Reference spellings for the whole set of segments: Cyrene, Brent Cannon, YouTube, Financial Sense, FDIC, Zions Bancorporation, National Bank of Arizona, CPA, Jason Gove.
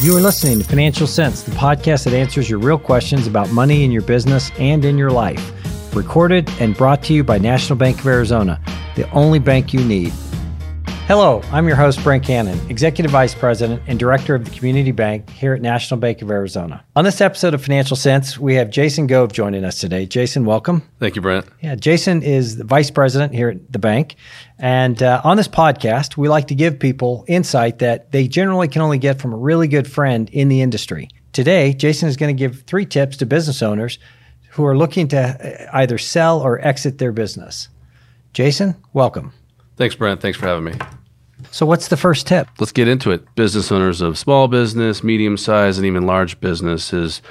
You are listening to Financial Sense, the podcast that answers your real questions about money in your business and in your life. Recorded and brought to you by National Bank of Arizona, the only bank you need. Hello, I'm your host, Brent Cannon, Executive Vice President and Director of the Community Bank here at National Bank of Arizona. On this episode of Financial Sense, we have Jason Gove joining us today. Jason, welcome. Thank you, Brent. Yeah, Jason is the Vice President here at the bank. And on this podcast, we like to give people insight that they generally can only get from a really good friend in the industry. Today, Jason is going to give 3 tips to business owners who are looking to either sell or exit their business. Jason, welcome. Thanks, Brent. Thanks for having me. So what's the first tip? Let's get into it. Business owners of small business, medium size, and even large businesses.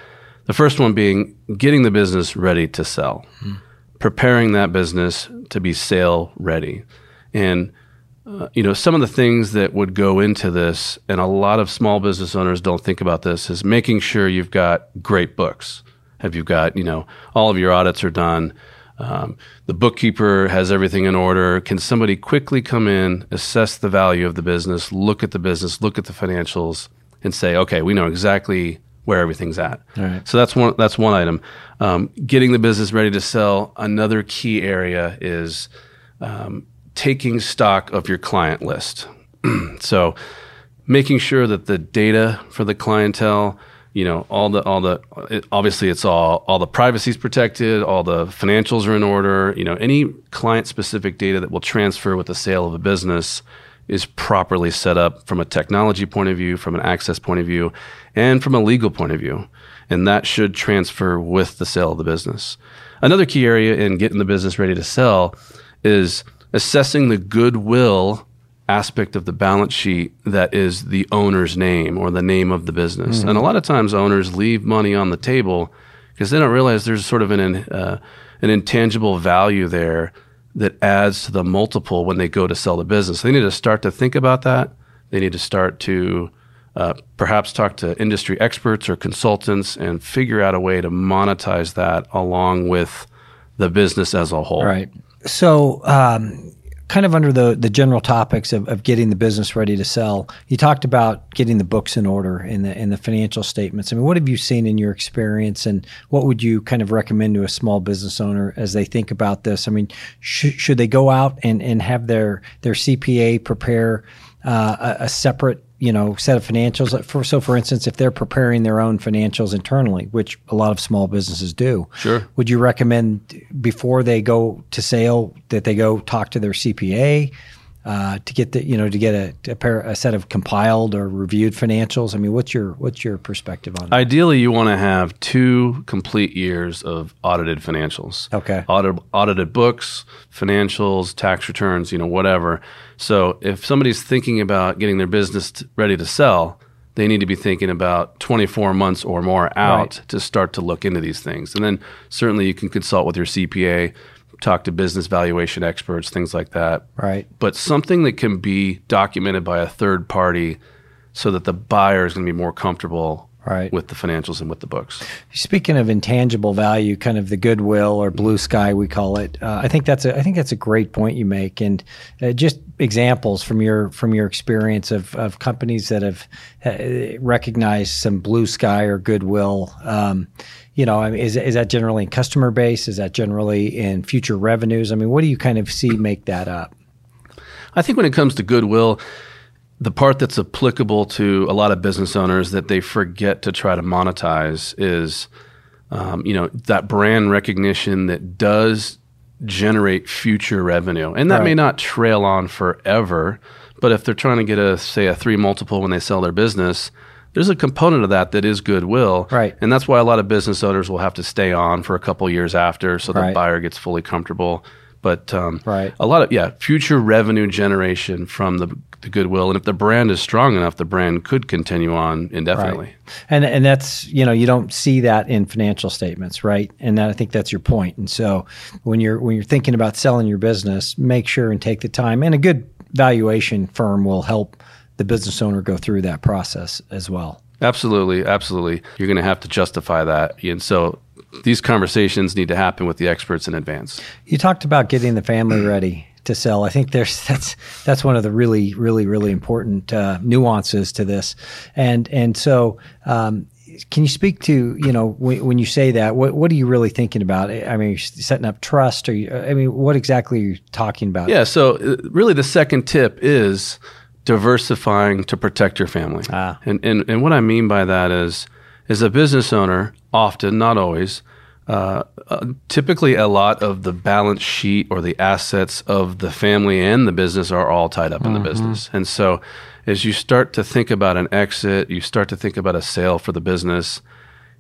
The first one being getting the business ready to sell, preparing that business to be sale ready. And, some of the things that would go into this, and a lot of small business owners don't think about this, is making sure you've got great books. Have you got, all of your audits are done. The bookkeeper has everything in order. Can somebody quickly come in, assess the value of the business, look at the financials, and say, okay, we know exactly where everything's at. All right. So that's one item. Getting the business ready to sell. Another key area is taking stock of your client list. So making sure that the data for the clientele, obviously it's all the privacy is protected, all the financials are in order. Any client specific data that will transfer with the sale of a business is properly set up from a technology point of view, from an access point of view, and from a legal point of view. And that should transfer with the sale of the business. Another key area in getting the business ready to sell is assessing the goodwill aspect of the balance sheet that is the owner's name or the name of the business. Mm-hmm. And a lot of times owners leave money on the table because they don't realize there's sort of an intangible value there that adds to the multiple when they go to sell the business. They need to start to think about that. They need to start to perhaps talk to industry experts or consultants and figure out a way to monetize that along with the business as a whole. Right. So, kind of under the general topics of getting the business ready to sell, you talked about getting the books in order and the financial statements. I mean, what have you seen in your experience, and what would you kind of recommend to a small business owner as they think about this? I mean, should they go out and have their CPA prepare a separate set of financials? For instance, if they're preparing their own financials internally, which a lot of small businesses do, sure. Would you recommend before they go to sale that they go talk to their CPA to get a set of compiled or reviewed financials? I mean, what's your perspective on that? Ideally, you want to have 2 complete years of audited financials. Okay. Audited books, financials, tax returns, whatever. So if somebody's thinking about getting their business ready to sell, they need to be thinking about 24 months or more out, right, to start to look into these things. And then certainly you can consult with your CPA, talk to business valuation experts, things like that. Right. But something that can be documented by a third party so that the buyer is going to be more comfortable, right, with the financials and with the books. Speaking of intangible value, kind of the goodwill or blue sky, we call it. I think that's a great point you make, and just examples from your experience of companies that have recognized some blue sky or goodwill. Is that generally in customer base? Is that generally in future revenues? I mean, what do you kind of see make that up? I think when it comes to goodwill, the part that's applicable to a lot of business owners that they forget to try to monetize is, that brand recognition that does generate future revenue. And that, right, may not trail on forever, but if they're trying to get a 3 multiple when they sell their business, there's a component of that is goodwill. Right. And that's why a lot of business owners will have to stay on for a couple years after so the, right, buyer gets fully comfortable. But right, a lot of, future revenue generation from the goodwill. And if the brand is strong enough, the brand could continue on indefinitely. Right. And that's, you don't see that in financial statements, right? And I think that's your point. And so when you're thinking about selling your business, make sure and take the time. And a good valuation firm will help the business owner go through that process as well. Absolutely. Absolutely. You're going to have to justify that. And so these conversations need to happen with the experts in advance. You talked about getting the family ready to sell. I think that's one of the really important nuances to this. And so can you speak to, you know, when you say that, what are you really thinking about? I mean, you're setting up trust, or what exactly are you talking about? Yeah, so really the second tip is diversifying to protect your family. And what I mean by that is a business owner often, not always, typically a lot of the balance sheet or the assets of the family and the business are all tied up in the business. And so as you start to think about an exit, you start to think about a sale for the business,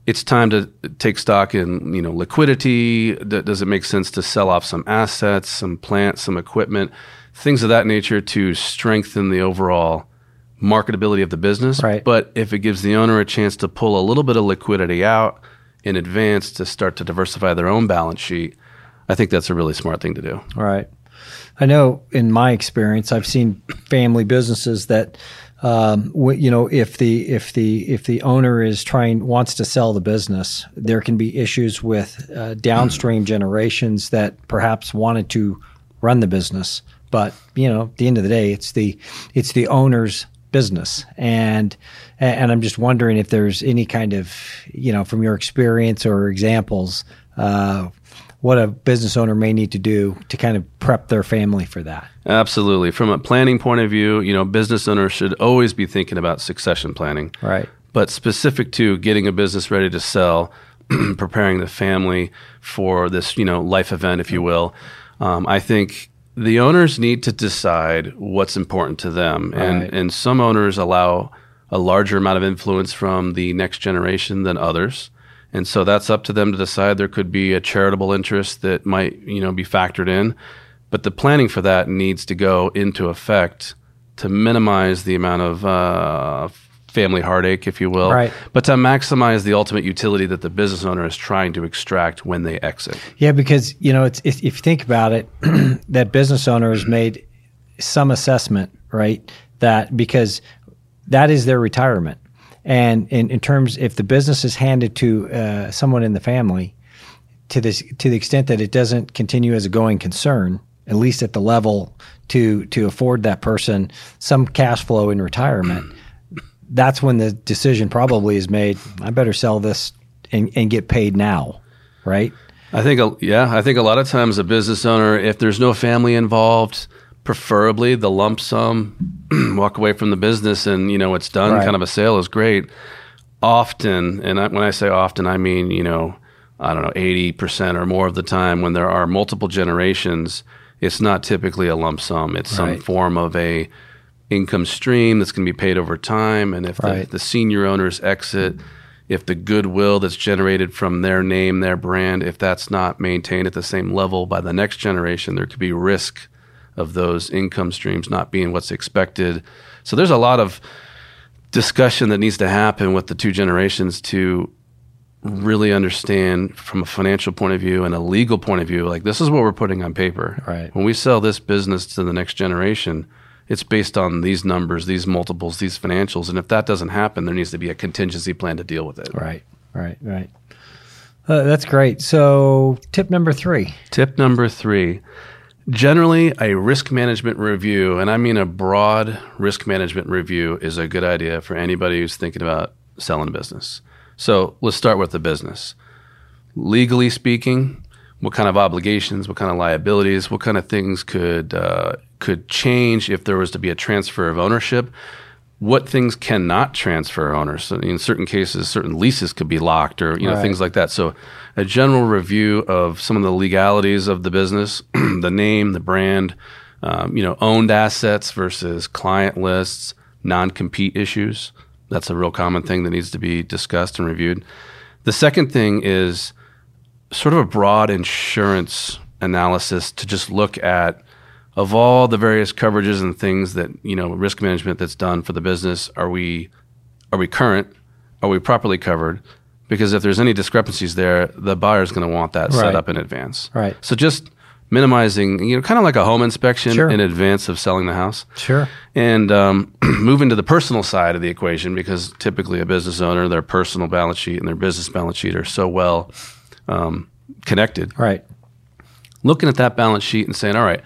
it's time to take stock in, you know, liquidity. Does it make sense to sell off some assets, some plants, some equipment, things of that nature to strengthen the overall marketability of the business? Right. But if it gives the owner a chance to pull a little bit of liquidity out in advance to start to diversify their own balance sheet, I think that's a really smart thing to do. All right. I know in my experience, I've seen family businesses that, you know, if the owner is wants to sell the business, there can be issues with downstream generations that perhaps wanted to run the business, but you know, at the end of the day, it's the owner's business. And I'm just wondering if there's any kind of, you know, from your experience or examples, what a business owner may need to do to kind of prep their family for that. Absolutely. From a planning point of view, you know, business owners should always be thinking about succession planning. Right. But specific to getting a business ready to sell, preparing the family for this, you know, life event, if you will, I think the owners need to decide what's important to them. And, right. and some owners allow a larger amount of influence from the next generation than others. And so that's up to them to decide. There could be a charitable interest that might, you know, be factored in, but the planning for that needs to go into effect to minimize the amount of family heartache, if you will, right. but to maximize the ultimate utility that the business owner is trying to extract when they exit. Yeah, because, you know, it's, if you think about it, that business owner has made some assessment, right, that because that is their retirement. And in terms, if the business is handed to someone in the family, to the extent that it doesn't continue as a going concern, at least at the level to afford that person some cash flow in retirement, that's when the decision probably is made. I better sell this and get paid now, right? I think a lot of times a business owner, if there's no family involved, preferably the lump sum, walk away from the business and, you know, it's done, right. kind of a sale is great. Often, and when I say often, I mean, you know, I don't know, 80% or more of the time when there are multiple generations, it's not typically a lump sum. It's right. some form of a income stream that's going to be paid over time. And if right. the senior owners exit, if the goodwill that's generated from their name, their brand, if that's not maintained at the same level by the next generation, there could be risk of those income streams not being what's expected. So there's a lot of discussion that needs to happen with the two generations to really understand from a financial point of view and a legal point of view, like this is what we're putting on paper. Right. When we sell this business to the next generation, it's based on these numbers, these multiples, these financials. And if that doesn't happen, there needs to be a contingency plan to deal with it. Right. That's great. So tip number three. Generally, a risk management review, and I mean a broad risk management review, is a good idea for anybody who's thinking about selling a business. So let's start with the business. Legally speaking, what kind of obligations, what kind of liabilities, what kind of things could change if there was to be a transfer of ownership? What things cannot transfer owners? So in certain cases, certain leases could be locked or, you know, right. things like that. So a general review of some of the legalities of the business, the name, the brand, you know, owned assets versus client lists, non-compete issues. That's a real common thing that needs to be discussed and reviewed. The second thing is sort of a broad insurance analysis to just look at, of all the various coverages and things that, you know, risk management that's done for the business, are we current? Are we properly covered? Because if there's any discrepancies there, the buyer's going to want that right. set up in advance. Right. So just minimizing, you know, kind of like a home inspection sure. in advance of selling the house. Sure. And moving to the personal side of the equation, because typically a business owner, their personal balance sheet and their business balance sheet are so well connected. Right. Looking at that balance sheet and saying, all right,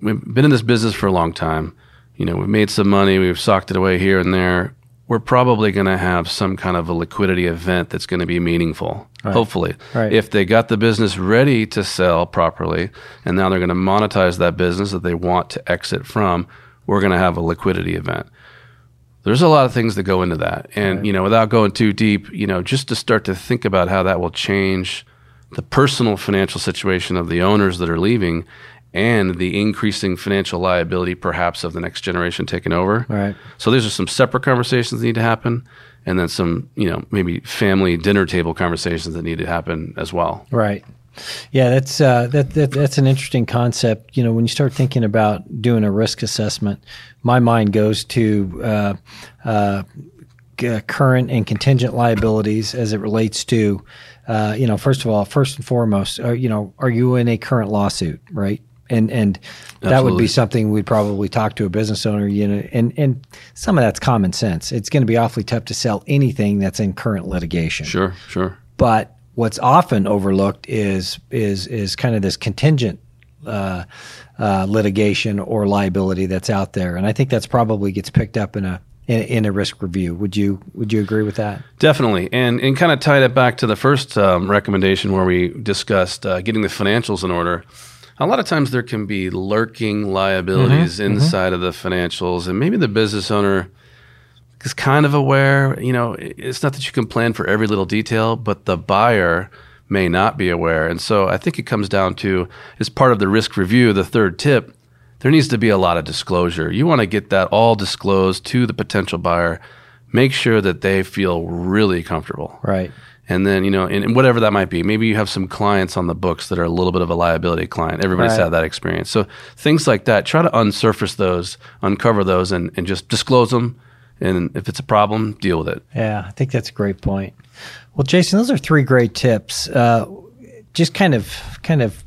we've been in this business for a long time. You know, we've made some money, we've socked it away here and there. We're probably going to have some kind of a liquidity event that's going to be meaningful, right. Hopefully. Right. If they got the business ready to sell properly, and now they're going to monetize that business that they want to exit from, we're going to have a liquidity event. There's a lot of things that go into that. And, right. you know, without going too deep, you know, just to start to think about how that will change the personal financial situation of the owners that are leaving and the increasing financial liability, perhaps, of the next generation taking over. Right. So these are some separate conversations that need to happen, and then some, you know, maybe family dinner table conversations that need to happen as well. Right. Yeah, that's an interesting concept. You know, when you start thinking about doing a risk assessment, my mind goes to current and contingent liabilities as it relates to, you know, first and foremost, you know, are you in a current lawsuit, right? And that Absolutely. Would be something we'd probably talk to a business owner, you know, and some of that's common sense. It's going to be awfully tough to sell anything that's in current litigation. Sure. But what's often overlooked is kind of this contingent litigation or liability that's out there, and I think that's probably gets picked up in a risk review. Would you agree with that? Definitely, and kind of tied it back to the first recommendation where we discussed getting the financials in order. A lot of times there can be lurking liabilities inside of the financials, and maybe the business owner is kind of aware. You know, it's not that you can plan for every little detail, but the buyer may not be aware. And so I think it comes down to, as part of the risk review, the third tip, there needs to be a lot of disclosure. You want to get that all disclosed to the potential buyer. Make sure that they feel really comfortable. Right. And then, you know, and whatever that might be, maybe you have some clients on the books that are a little bit of a liability client. Everybody's had that experience. So things like that, try to uncover those, and just disclose them. And if it's a problem, deal with it. Yeah, I think that's a great point. Well, Jason, those are three great tips. Just kind of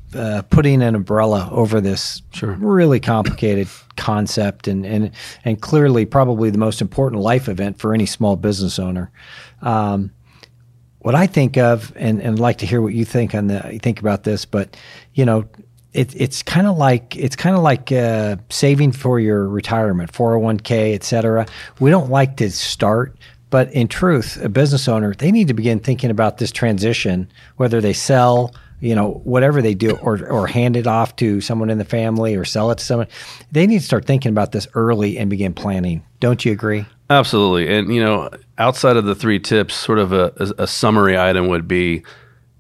putting an umbrella over this really complicated concept and clearly probably the most important life event for any small business owner. What I think of, and I'd like to hear what you think about this, but you know, it's kind of like saving for your retirement, 401k, et cetera. We don't like to start, but in truth, a business owner, they need to begin thinking about this transition, whether they sell, you know, whatever they do, or hand it off to someone in the family or sell it to someone. They need to start thinking about this early and begin planning. Don't you agree? Absolutely. And, you know, outside of the three tips, sort of a summary item would be,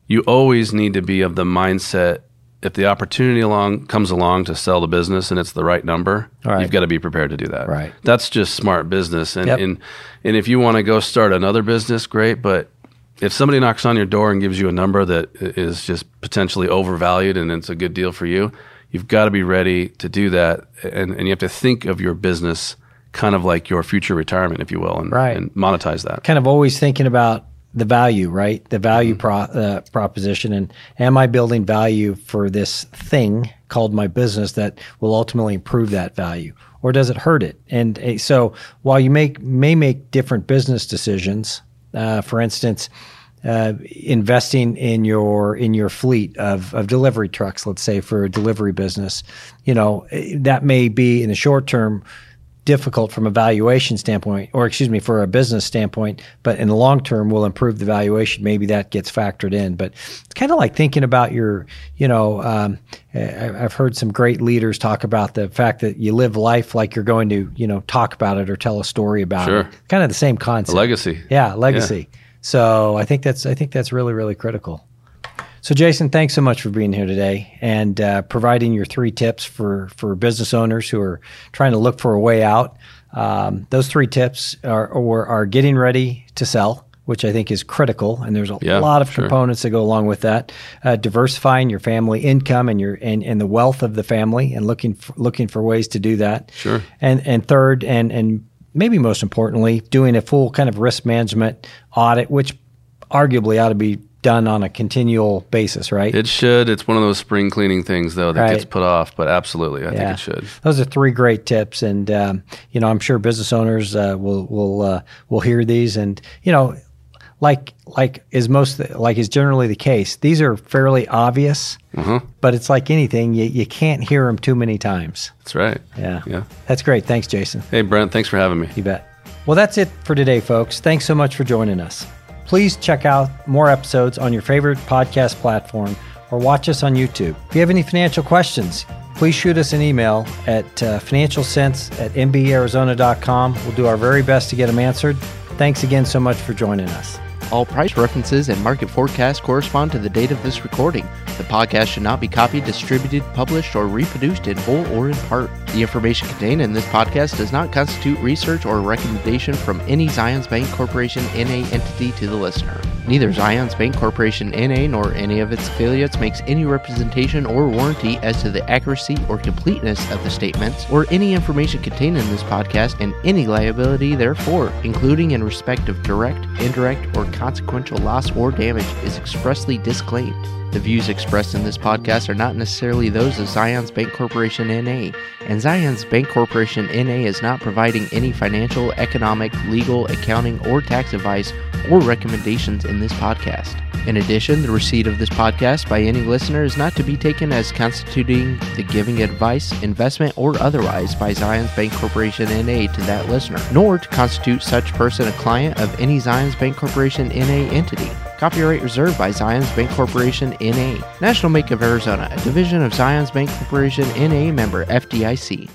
you always need to be of the mindset, if the opportunity comes along to sell the business and it's the right number, you've got to be prepared to do that. Right. That's just smart business. And, and if you want to go start another business, great. But if somebody knocks on your door and gives you a number that is just potentially overvalued and it's a good deal for you, you've got to be ready to do that. And you have to think of your business kind of like your future retirement, if you will, and monetize that. Kind of always thinking about the value, right? The value proposition. And am I building value for this thing called my business that will ultimately improve that value? Or does it hurt it? And so while you may make different business decisions, for instance, investing in your fleet of delivery trucks, let's say, for a delivery business, you know, that may be in the short term difficult from a valuation standpoint, for a business standpoint, but in the long term will improve the valuation. Maybe that gets factored in, but it's kind of like thinking about your, you know, I've heard some great leaders talk about the fact that you live life like you're going to, you know, talk about it or tell a story about it. Kind of the same concept. Legacy. Yeah. So I think that's really, really critical. So Jason, thanks so much for being here today and providing your three tips for business owners who are trying to look for a way out. Those three tips are getting ready to sell, which I think is critical, and there's a lot of components that go along with that. Diversifying your family income and your and the wealth of the family, and looking for ways to do that. Sure. And third, and maybe most importantly, doing a full kind of risk management audit, which arguably ought to be done on a continual basis, right? It should. It's one of those spring cleaning things, though, that gets put off, but absolutely, I think it should. Those are three great tips, and you know, I'm sure business owners will hear these, and you know, Like is generally the case, these are fairly obvious, but it's like anything, you can't hear them too many times. That's right. Yeah. That's great. Thanks, Jason. Hey, Brent, thanks for having me. You bet. Well, that's it for today, folks. Thanks so much for joining us. Please check out more episodes on your favorite podcast platform or watch us on YouTube. If you have any financial questions, please shoot us an email at financialsense@mbarizona.com. We'll do our very best to get them answered. Thanks again so much for joining us. All price references and market forecasts correspond to the date of this recording. The podcast should not be copied, distributed, published, or reproduced in whole or in part. The information contained in this podcast does not constitute research or recommendation from any Zions Bancorporation N.A. entity to the listener. Neither Zions Bancorporation N.A. nor any of its affiliates makes any representation or warranty as to the accuracy or completeness of the statements or any information contained in this podcast and any liability therefor, including in respect of direct, indirect, or consequential loss or damage is expressly disclaimed. The views expressed in this podcast are not necessarily those of Zions Bancorporation N.A., and Zions Bancorporation N.A. is not providing any financial, economic, legal, accounting, or tax advice or recommendations in this podcast. In addition, the receipt of this podcast by any listener is not to be taken as constituting the giving advice, investment, or otherwise by Zions Bancorporation N.A. to that listener, nor to constitute such person a client of any Zions Bancorporation N.A. entity. Copyright reserved by Zions Bancorporation N.A., National Bank of Arizona, a division of Zions Bancorporation N.A. member FDIC.